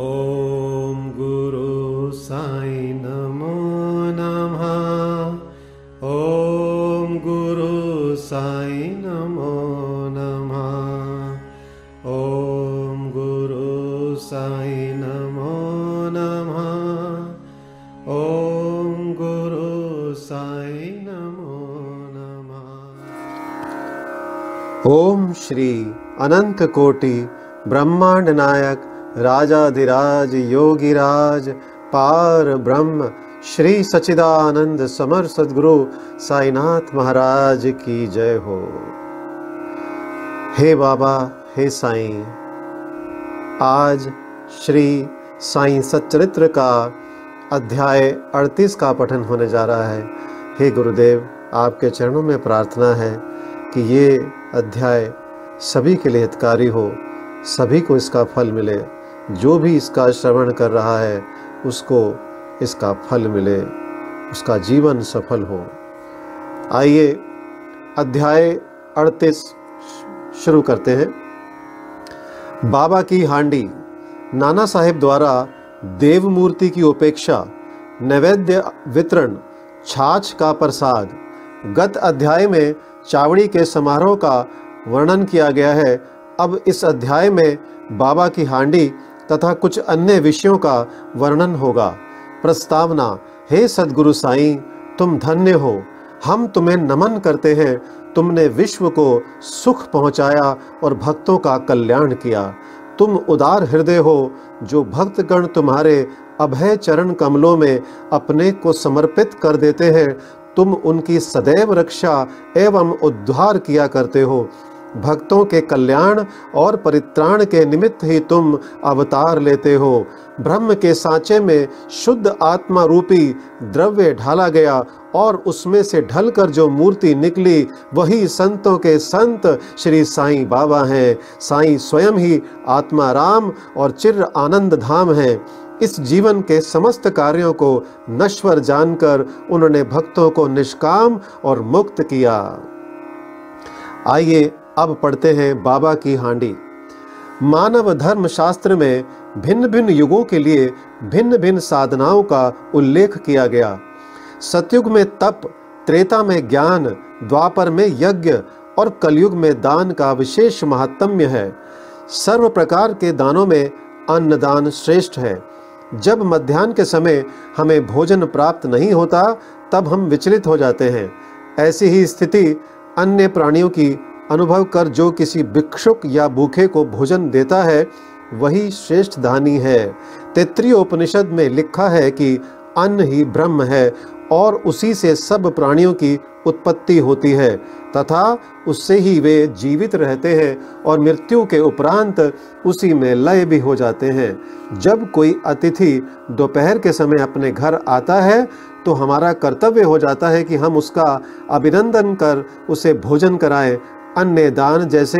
ओम गुरु साई नमो नमः, ओम गुरु साई नमो नमः, ओम गुरु साई नमो नमः, ओम गुरु साई नमो नमः। ओम श्री अनंत कोटि ब्रह्मांड नायक राजाधिराज योगिराज पार ब्रह्म श्री सच्चिदानंद समर सद्गुरु साईनाथ महाराज की जय हो। हे बाबा, हे साईं, आज श्री साई सचरित्र का अध्याय 38 का पठन होने जा रहा है। हे गुरुदेव, आपके चरणों में प्रार्थना है कि ये अध्याय सभी के लिए हितकारी हो, सभी को इसका फल मिले। जो भी इसका श्रवण कर रहा है उसको इसका फल मिले, उसका जीवन सफल हो। आइए अध्याय 38 शुरू करते हैं। बाबा की हांडी। नाना साहेब द्वारा देव मूर्ति की उपेक्षा, नैवेद्य वितरण, छाछ का प्रसाद। गत अध्याय में चावड़ी के समारोह का वर्णन किया गया है। अब इस अध्याय में बाबा की हांडी तथा कुछ अन्य विषयों का वर्णन होगा। प्रस्तावना। हे सद्गुरु साईं, तुम धन्य हो, हम तुम्हें नमन करते हैं। तुमने विश्व को सुख पहुंचाया और भक्तों का कल्याण किया। तुम उदार हृदय हो, जो भक्तगण तुम्हारे अभय चरण कमलों में अपने को समर्पित कर देते हैं। तुम उनकी सदैव रक्षा एवं उद्धार किया करते हो। भक्तों के कल्याण और परित्राण के निमित्त ही तुम अवतार लेते हो। ब्रह्म के सांचे में शुद्ध आत्मा रूपी द्रव्य ढाला गया और उसमें से ढलकर जो मूर्ति निकली वही संतों के संत श्री साईं बाबा हैं। साईं स्वयं ही आत्मा राम और चिर आनंद धाम हैं। इस जीवन के समस्त कार्यों को नश्वर जानकर उन्होंने भक्तों को निष्काम और मुक्त किया। आइए अब पढ़ते हैं बाबा की हांडी। मानव धर्म शास्त्र में भिन्न भिन्न युगों के लिए भिन्न भिन्न साधनाओं का उल्लेख किया गया। सतयुग में तप, त्रेता में ज्ञान, द्वापर में यज्ञ और कलयुग में दान का विशेष महात्म्य है। सर्व प्रकार के दानों में अन्नदान श्रेष्ठ है। जब मध्याह्न के समय हमें भोजन प्राप्त नहीं होता तब हम विचलित हो जाते हैं। ऐसी ही स्थिति अन्य प्राणियों की अनुभव कर जो किसी भिक्षुक या भूखे को भोजन देता है वही श्रेष्ठ दानी है। तैत्तिरीय उपनिषद में लिखा है कि अन्न ही ब्रह्म है और उसी से सब प्राणियों की उत्पत्ति होती है तथा उससे ही वे जीवित रहते हैं और मृत्यु के उपरांत उसी में लय भी हो जाते हैं। जब कोई अतिथि दोपहर के समय अपने घर आता है तो हमारा कर्तव्य हो जाता है कि हम उसका अभिनंदन कर उसे भोजन कराएं। अन्य दान जैसे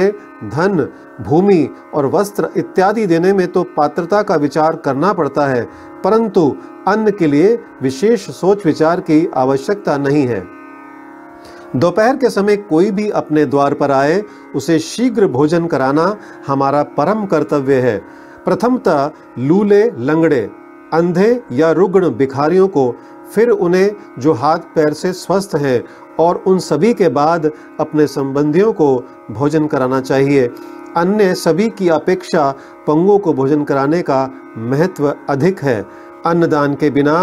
धन, भूमि और वस्त्र इत्यादि देने में तो पात्रता का विचार करना पड़ता है, परंतु अन्न के लिए विशेष सोच विचार की आवश्यकता नहीं है। दोपहर के समय कोई भी अपने द्वार पर आए उसे शीघ्र भोजन कराना हमारा परम कर्तव्य है। प्रथमतः लूले, लंगड़े, अंधे या रुग्ण भिखारियों को, फिर उन्हें जो हाथ पैर से स्वस्थ हैं, और उन सभी के बाद अपने संबंधियों को भोजन कराना चाहिए। अन्य सभी की अपेक्षा पंगुओं को भोजन कराने का महत्व अधिक है। अन्नदान के बिना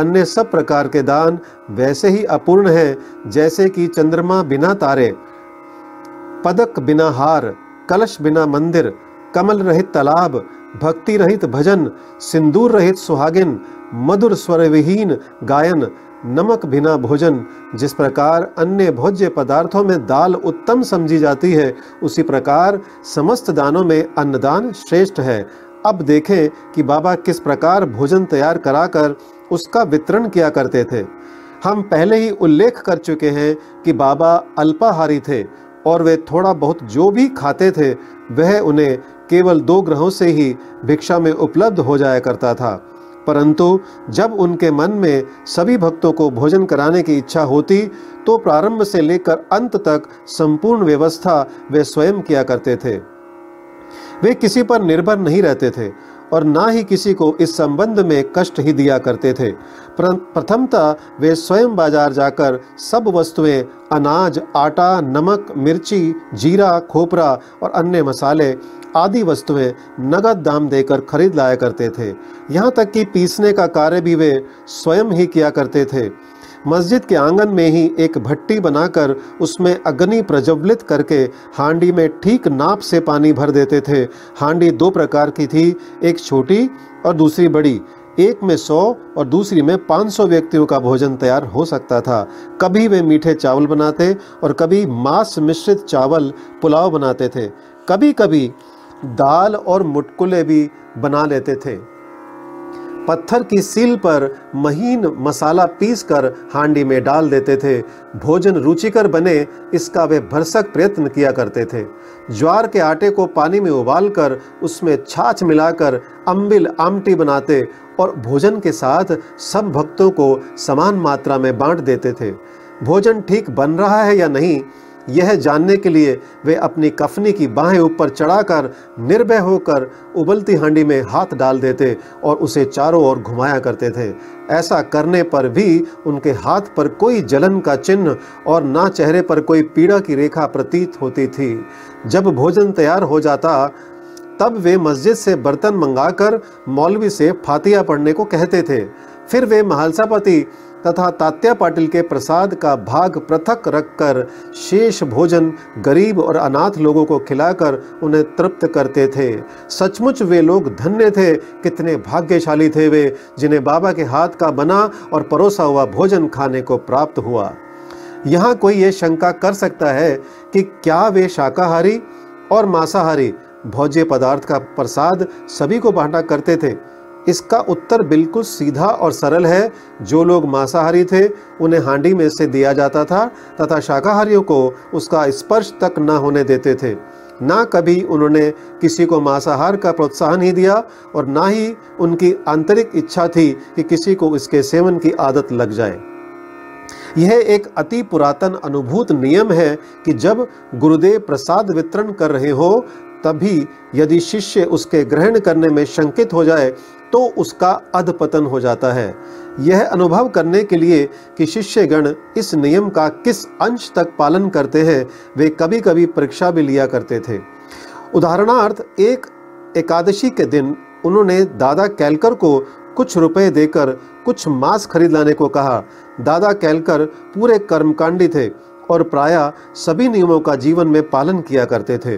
अन्य सब प्रकार के दान वैसे ही अपूर्ण हैं जैसे कि चंद्रमा बिना तारे, पदक बिना हार, कलश बिना मंदिर, कमल रहित तालाब, भक्ति रहित भजन, सिंदूर रहित सुहागिन, मधुर स्वर विहीन गायन, नमक बिना भोजन। जिस प्रकार अन्य भोज्य पदार्थों में दाल उत्तम समझी जाती है उसी प्रकार समस्त दानों में अन्नदान श्रेष्ठ है। अब देखें कि बाबा किस प्रकार भोजन तैयार कराकर उसका वितरण किया करते थे। हम पहले ही उल्लेख कर चुके हैं कि बाबा अल्पाहारी थे और वे थोड़ा बहुत जो भी खाते थे वह उन्हें केवल 2 ग्रहों से ही भिक्षा में उपलब्ध हो जाया करता था। परंतु जब उनके मन में सभी भक्तों को भोजन कराने की इच्छा होती तो प्रारंभ से लेकर अंत तक संपूर्ण व्यवस्था वे स्वयं किया करते थे। वे किसी पर निर्भर नहीं रहते थे और ना ही किसी को इस संबंध में कष्ट ही दिया करते थे। प्रथमतः वे स्वयं बाजार जाकर सब वस्तुएं अनाज, आटा, नमक, मिर्ची, जीरा, खोपरा और अन्य मसाले आदि वस्तुएं नगद दाम देकर खरीद लाया करते थे। यहाँ तक कि पीसने का कार्य भी वे स्वयं ही किया करते थे। मस्जिद के आंगन में ही एक भट्टी बनाकर उसमें अग्नि प्रज्वलित करके हांडी में ठीक नाप से पानी भर देते थे। हांडी दो प्रकार की थी, एक छोटी और दूसरी बड़ी। एक में 100 और दूसरी में 500 व्यक्तियों का भोजन तैयार हो सकता था। कभी वे मीठे चावल बनाते और कभी मांस मिश्रित चावल पुलाव बनाते थे। कभी कभी दाल और मुटकुले भी बना लेते थे। पत्थर की सील पर महीन मसाला पीसकर हांडी में डाल देते थे। भोजन रुचिकर बने इसका वे भरसक प्रयत्न किया करते थे। ज्वार के आटे को पानी में उबालकर उसमें छाछ मिलाकर अम्बिल आमटी बनाते और भोजन के साथ सब भक्तों को समान मात्रा में बांट देते थे। भोजन ठीक बन रहा है या नहीं, यह जानने के लिए वे अपनी कफनी की बाहें ऊपर चढ़ाकर निर्भय होकर उबलती हांडी में हाथ डाल देते और उसे चारों ओर घुमाया करते थे। ऐसा करने पर भी उनके हाथ पर कोई जलन का चिन्ह और ना चेहरे पर कोई पीड़ा की रेखा प्रतीत होती थी। जब भोजन तैयार हो जाता तब वे मस्जिद से बर्तन मंगाकर मौलवी से फातिया पढ़ने को कहते थे। फिर वे महलसापति तथा तात्या पाटिल के प्रसाद का भाग पृथक रखकर शेष भोजन गरीब और अनाथ लोगों को खिलाकर उन्हें तृप्त करते थे। सचमुच वे लोग धन्य थे। कितने भाग्यशाली थे वे, जिन्हें बाबा के हाथ का बना और परोसा हुआ भोजन खाने को प्राप्त हुआ। यहाँ कोई ये शंका कर सकता है कि क्या वे शाकाहारी और मांसाहारी भोज्य पदार्थ का प्रसाद सभी को बांटा करते थे? इसका उत्तर बिल्कुल सीधा और सरल है। जो लोग मांसाहारी थे उन्हें हांडी में से दिया जाता था तथा शाकाहारियों को उसका स्पर्श तक न होने देते थे। ना कभी उन्होंने किसी को मांसाहार का प्रोत्साहन ही दिया और ना ही उनकी आंतरिक इच्छा थी कि किसी को इसके सेवन की आदत लग जाए। यह एक अति पुरातन अनुभूत नियम है कि जब गुरुदेव प्रसाद वितरण कर रहे हो तभी यदि शिष्य उसके ग्रहण करने में शंकित हो जाए तो उसका अधपतन हो जाता है। यह अनुभव करने के लिए कि शिष्यगण इस नियम का किस अंश तक पालन करते हैं, वे कभी कभी परीक्षा भी लिया करते थे। उदाहरणार्थ एक एकादशी के दिन उन्होंने दादा कैलकर को कुछ रुपए देकर कुछ मांस खरीद लाने को कहा। दादा कैलकर पूरे कर्मकांडी थे और प्रायः सभी नियमों का जीवन में पालन किया करते थे।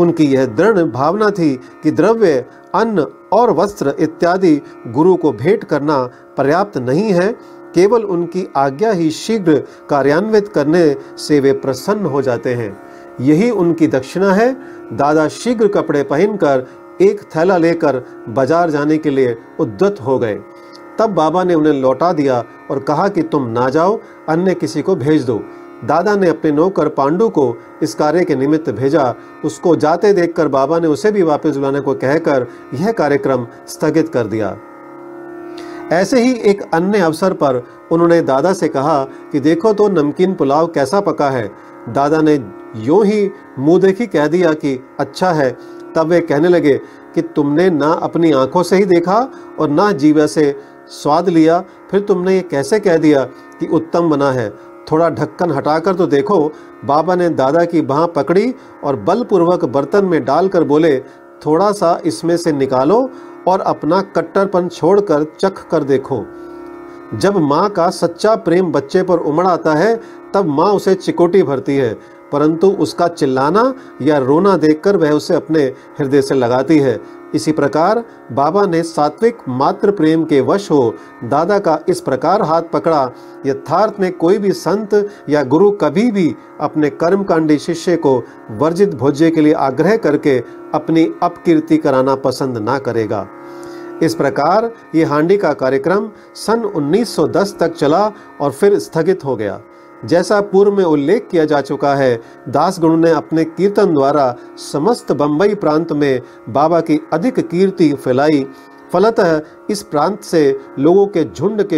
उनकी यह दृढ़ भावना थी कि द्रव्य, अन्न और वस्त्र इत्यादि गुरु को भेंट करना पर्याप्त नहीं है, केवल उनकी आज्ञा ही शीघ्र कार्यान्वित करने से वे प्रसन्न हो जाते हैं। यही उनकी दक्षिणा है। दादा शीघ्र कपड़े पहनकर एक थैला लेकर बाजार जाने के लिए उद्यत हो गए। तब बाबा ने उन्हें लौटा दिया और कहा कि तुम ना जाओ, अन्य किसी को भेज दो। दादा ने अपने नौकर पांडु को इस कार्य के निमित्त भेजा। उसको जाते देखकर बाबा ने उसे भी वापस बुलाने को कहकर यह कार्यक्रम स्थगित कर दिया। ऐसे ही एक अन्य अवसर पर उन्होंने दादा से कहा कि देखो तो नमकीन पुलाव कैसा पका है। दादा ने यूं ही मुंह देखी कह दिया कि अच्छा है। तब वे कहने लगे कि तुमने ना अपनी आंखों से ही देखा और ना जीवा से स्वाद लिया, फिर तुमने ये कैसे कह दिया कि उत्तम बना है? थोड़ा ढक्कन हटाकर तो देखो। बाबा ने दादा की बांह पकड़ी और बलपूर्वक बर्तन में डालकर बोले, थोड़ा सा इसमें से निकालो और अपना कट्टरपन छोड़कर चख कर देखो। जब माँ का सच्चा प्रेम बच्चे पर उमड़ आता है तब माँ उसे चिकोटी भरती है, परंतु उसका चिल्लाना या रोना देखकर वह उसे अपने हृदय से लगाती है। इसी प्रकार बाबा ने सात्विक मात्र प्रेम के वश हो दादा का इस प्रकार हाथ पकड़ा। यथार्थ में कोई भी संत या गुरु कभी भी अपने कर्मकांडी शिष्य को वर्जित भोज्य के लिए आग्रह करके अपनी अपकीर्ति कराना पसंद ना करेगा। इस प्रकार ये हांडी का कार्यक्रम सन 1910 तक चला और फिर स्थगित हो गया। जैसा पूर्व में उल्लेख किया जा चुका है, दासगणु ने अपने कीर्तन द्वारा समस्त बंबई प्रांत में बाबा की अधिक कीर्ति फैलाई। फलतः इस प्रांत से लोगों के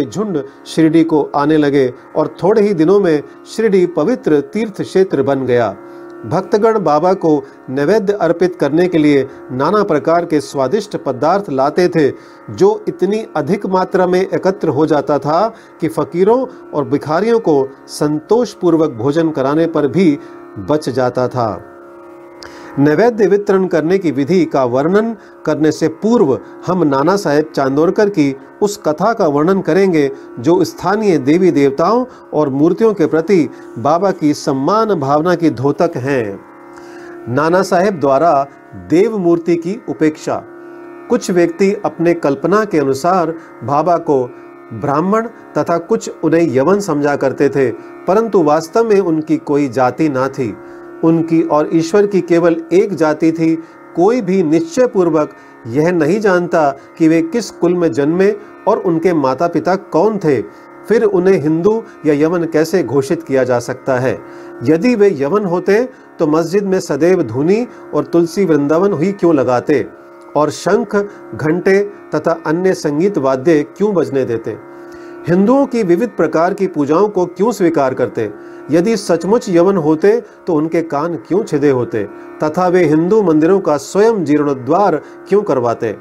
झुंड शिरडी को आने लगे और थोड़े ही दिनों में शिरडी पवित्र तीर्थ क्षेत्र बन गया। भक्तगण बाबा को नैवेद्य अर्पित करने के लिए नाना प्रकार के स्वादिष्ट पदार्थ लाते थे, जो इतनी अधिक मात्रा में एकत्र हो जाता था कि फकीरों और भिखारियों को संतोषपूर्वक भोजन कराने पर भी बच जाता था। नैवेद्य वितरण करने की विधि का वर्णन करने से पूर्व हम नाना साहेब चांदोरकर की उस कथा का वर्णन करेंगे जो स्थानीय देवी देवताओं और मूर्तियों के प्रति बाबा की सम्मान भावना की द्योतक हैं। नाना साहेब द्वारा देव मूर्ति की उपेक्षा। कुछ व्यक्ति अपने कल्पना के अनुसार बाबा को ब्राह्मण तथा कुछ उन्हें यवन समझा करते थे, परंतु वास्तव में उनकी कोई जाति ना थी। उनकी और ईश्वर की केवल एक जाति थी। कोई भी निश्चय पूर्वक यह नहीं जानता कि वे किस कुल में जन्मे और उनके माता पिता कौन थे, फिर उन्हें हिंदू या यवन कैसे घोषित किया जा सकता है। यदि वे यवन होते तो मस्जिद में सदैव धूनी और तुलसी वृंदावन ही क्यों लगाते और शंख, घंटे तथा अन्य संगीत वाद्य क्यों बजने देते? हिंदुओं की विविध प्रकार की पूजाओं को क्यों स्वीकार करते? यदि सचमुच यवन होते तो उनके कान क्यों छिदे होते तथा वे हिंदू मंदिरों का स्वयं जीर्णोद्धार क्यों करवाते?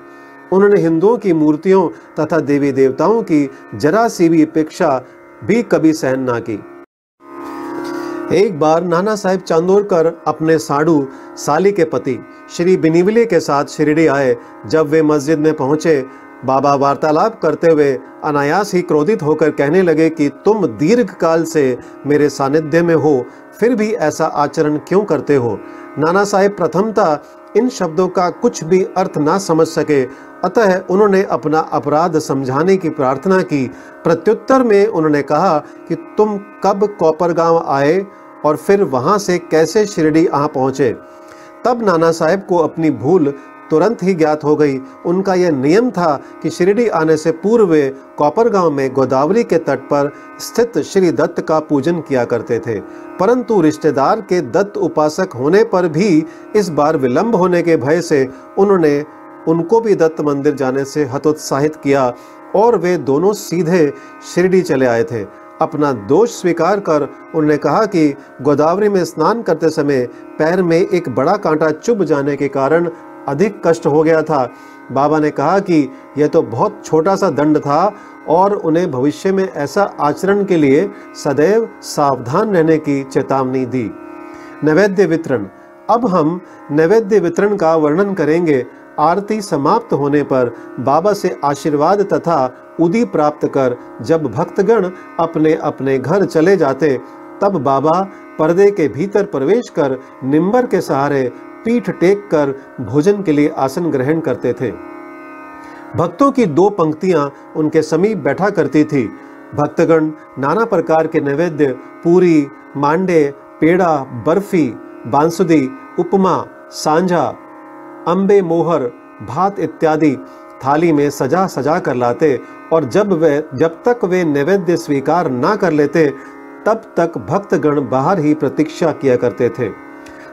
उन्होंने हिंदुओं की मूर्तियों तथा देवी देवताओं की जरा सी भी उपेक्षा भी कभी सहन ना की। एक बार नाना साहेब चांदोरकर अपने साडू साली के पति श्री बिनीविले के साथ शिरडी आए। जब वे मस्जिद में पहुंचे, बाबा वार्तालाप करते हुए अनायास ही क्रोधित होकर कहने लगे कि तुम दीर्घ काल से मेरे सानिध्य में हो, फिर भी ऐसा आचरण क्यों करते हो? नाना साहेब प्रथमता इन शब्दों का कुछ भी अर्थ ना समझ सके, अतः उन्होंने अपना अपराध समझाने की प्रार्थना की। प्रत्युत्तर में उन्होंने कहा कि तुम कब कौपरगांव आए और फिर वहाँ से कैसे शिरडी आ पहुँचे? तब नाना साहेब को अपनी भूल तुरंत ही ज्ञात हो गई। उनका यह नियम था कि शिरडी आने से पूर्व वे कौपरगांव में गोदावरी के तट पर स्थित श्री दत्त का पूजन किया करते थे, परंतु रिश्तेदार के दत्त उपासक होने पर भी इस बार विलंब होने के भय से उन्होंने उनको भी दत्त मंदिर जाने से हतोत्साहित किया और वे दोनों सीधे शिरडी चले आए थे। अपना दोष स्वीकार कर उन्होंने कहा कि गोदावरी में स्नान करते समय पैर में एक बड़ा कांटा चुभ जाने के कारण अधिक कष्ट हो गया था। बाबा ने कहा कि यह तो बहुत छोटा सा दंड था और उन्हें भविष्य में ऐसा आचरण के लिए सदैव सावधान रहने की चेतावनी दी। नैवेद्य वितरण। अब हम नैवेद्य वितरण का वर्णन करेंगे। आरती समाप्त होने पर बाबा से आशीर्वाद तथा उदी प्राप्त कर जब भक्तगण अपने अपने घर चले जाते, तब बाबा पर्दे के भीतर प्रवेश कर निम्बर के सहारे पीठ टेक कर भोजन के लिए आसन ग्रहण करते थे। भक्तों की दो पंक्तियां उनके समीप बैठा करती थी। भक्तगण नाना प्रकार के नैवेद्य पूरी, मांडे, पेड़ा, बर्फी, बांसुदी, उपमा, सांझा, अम्बे मोहर, भात इत्यादि थाली में सजा सजा कर लाते और जब तक वे नैवेद्य स्वीकार ना कर लेते, तब तक भक्तगण बाहर ही प्रतीक्षा किया करते थे।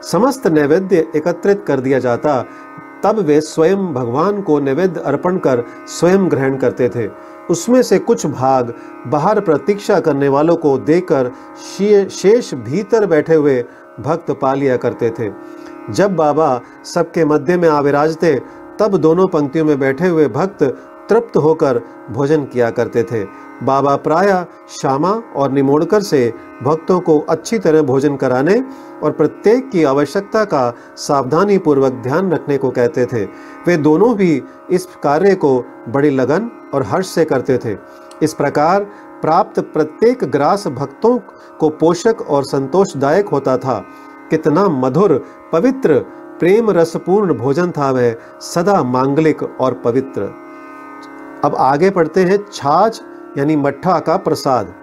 समस्त नैवेद्य एकत्रित कर दिया जाता, तब वे स्वयं भगवान को नैवेद्य अर्पण कर स्वयं ग्रहण करते थे। उसमें से कुछ भाग बाहर प्रतीक्षा करने वालों को देकर शेष भीतर बैठे हुए भक्त पा लिया करते थे। जब बाबा सबके मध्य में आविराजते, तब दोनों पंक्तियों में बैठे हुए भक्त तृप्त होकर भोजन किया करते थे। बाबा प्रायः शामा और निमोड़कर से भक्तों को अच्छी तरह भोजन कराने और प्रत्येक की आवश्यकता का सावधानी पूर्वक ध्यान रखने को कहते थे। वे दोनों भी इस कार्य को बड़ी लगन और हर्ष से करते थे। इस प्रकार प्राप्त प्रत्येक ग्रास भक्तों को पोषक और संतोषदायक होता था। कितना मधुर, पवित्र, प्रेम रसपूर्ण भोजन था वह, सदा मांगलिक और पवित्र। अब आगे पढ़ते हैं छाछ यानी मट्ठा का प्रसाद।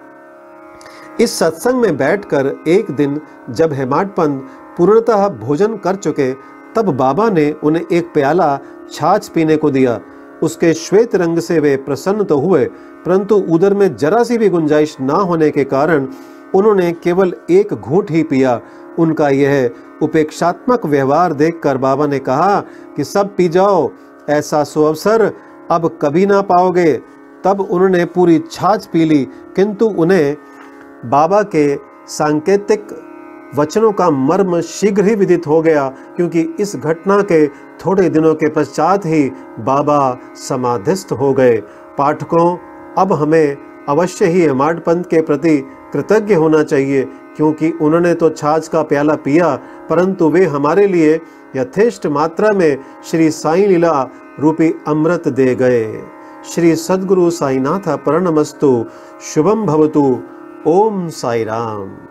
इस सत्संग में बैठकर एक दिन जब हेमाड पंत पूर्णतः भोजन कर चुके, तब बाबा ने उन्हें एक प्याला छाछ पीने को दिया। उसके श्वेत रंग से वे प्रसन्न तो हुए, परंतु उदर में जरा सी भी गुंजाइश ना होने के कारण उन्होंने केवल एक घूंट ही पिया। उनका यह उपेक्षात्मक व्यवहार देखकर बाबा ने कहा कि सब पी जाओ, ऐसा सुअवसर अब कभी ना पाओगे। तब उन्होंने पूरी छाछ पी ली, किंतु उन्हें बाबा के सांकेतिक वचनों का मर्म शीघ्र ही विदित हो गया, क्योंकि इस घटना के थोड़े दिनों के पश्चात ही बाबा समाधिस्थ हो गए। पाठकों, अब हमें अवश्य ही हेमाड पंत के प्रति कृतज्ञ होना चाहिए, क्योंकि उन्होंने तो छाछ का प्याला पिया, परंतु वे हमारे लिए यथेष्ट मात्रा में श्री साई लीला रूपी अमृत दे गए। श्री सद्गुरु साईनाथ प्रणमस्तु। शुभम भवतु। ओम साई राम।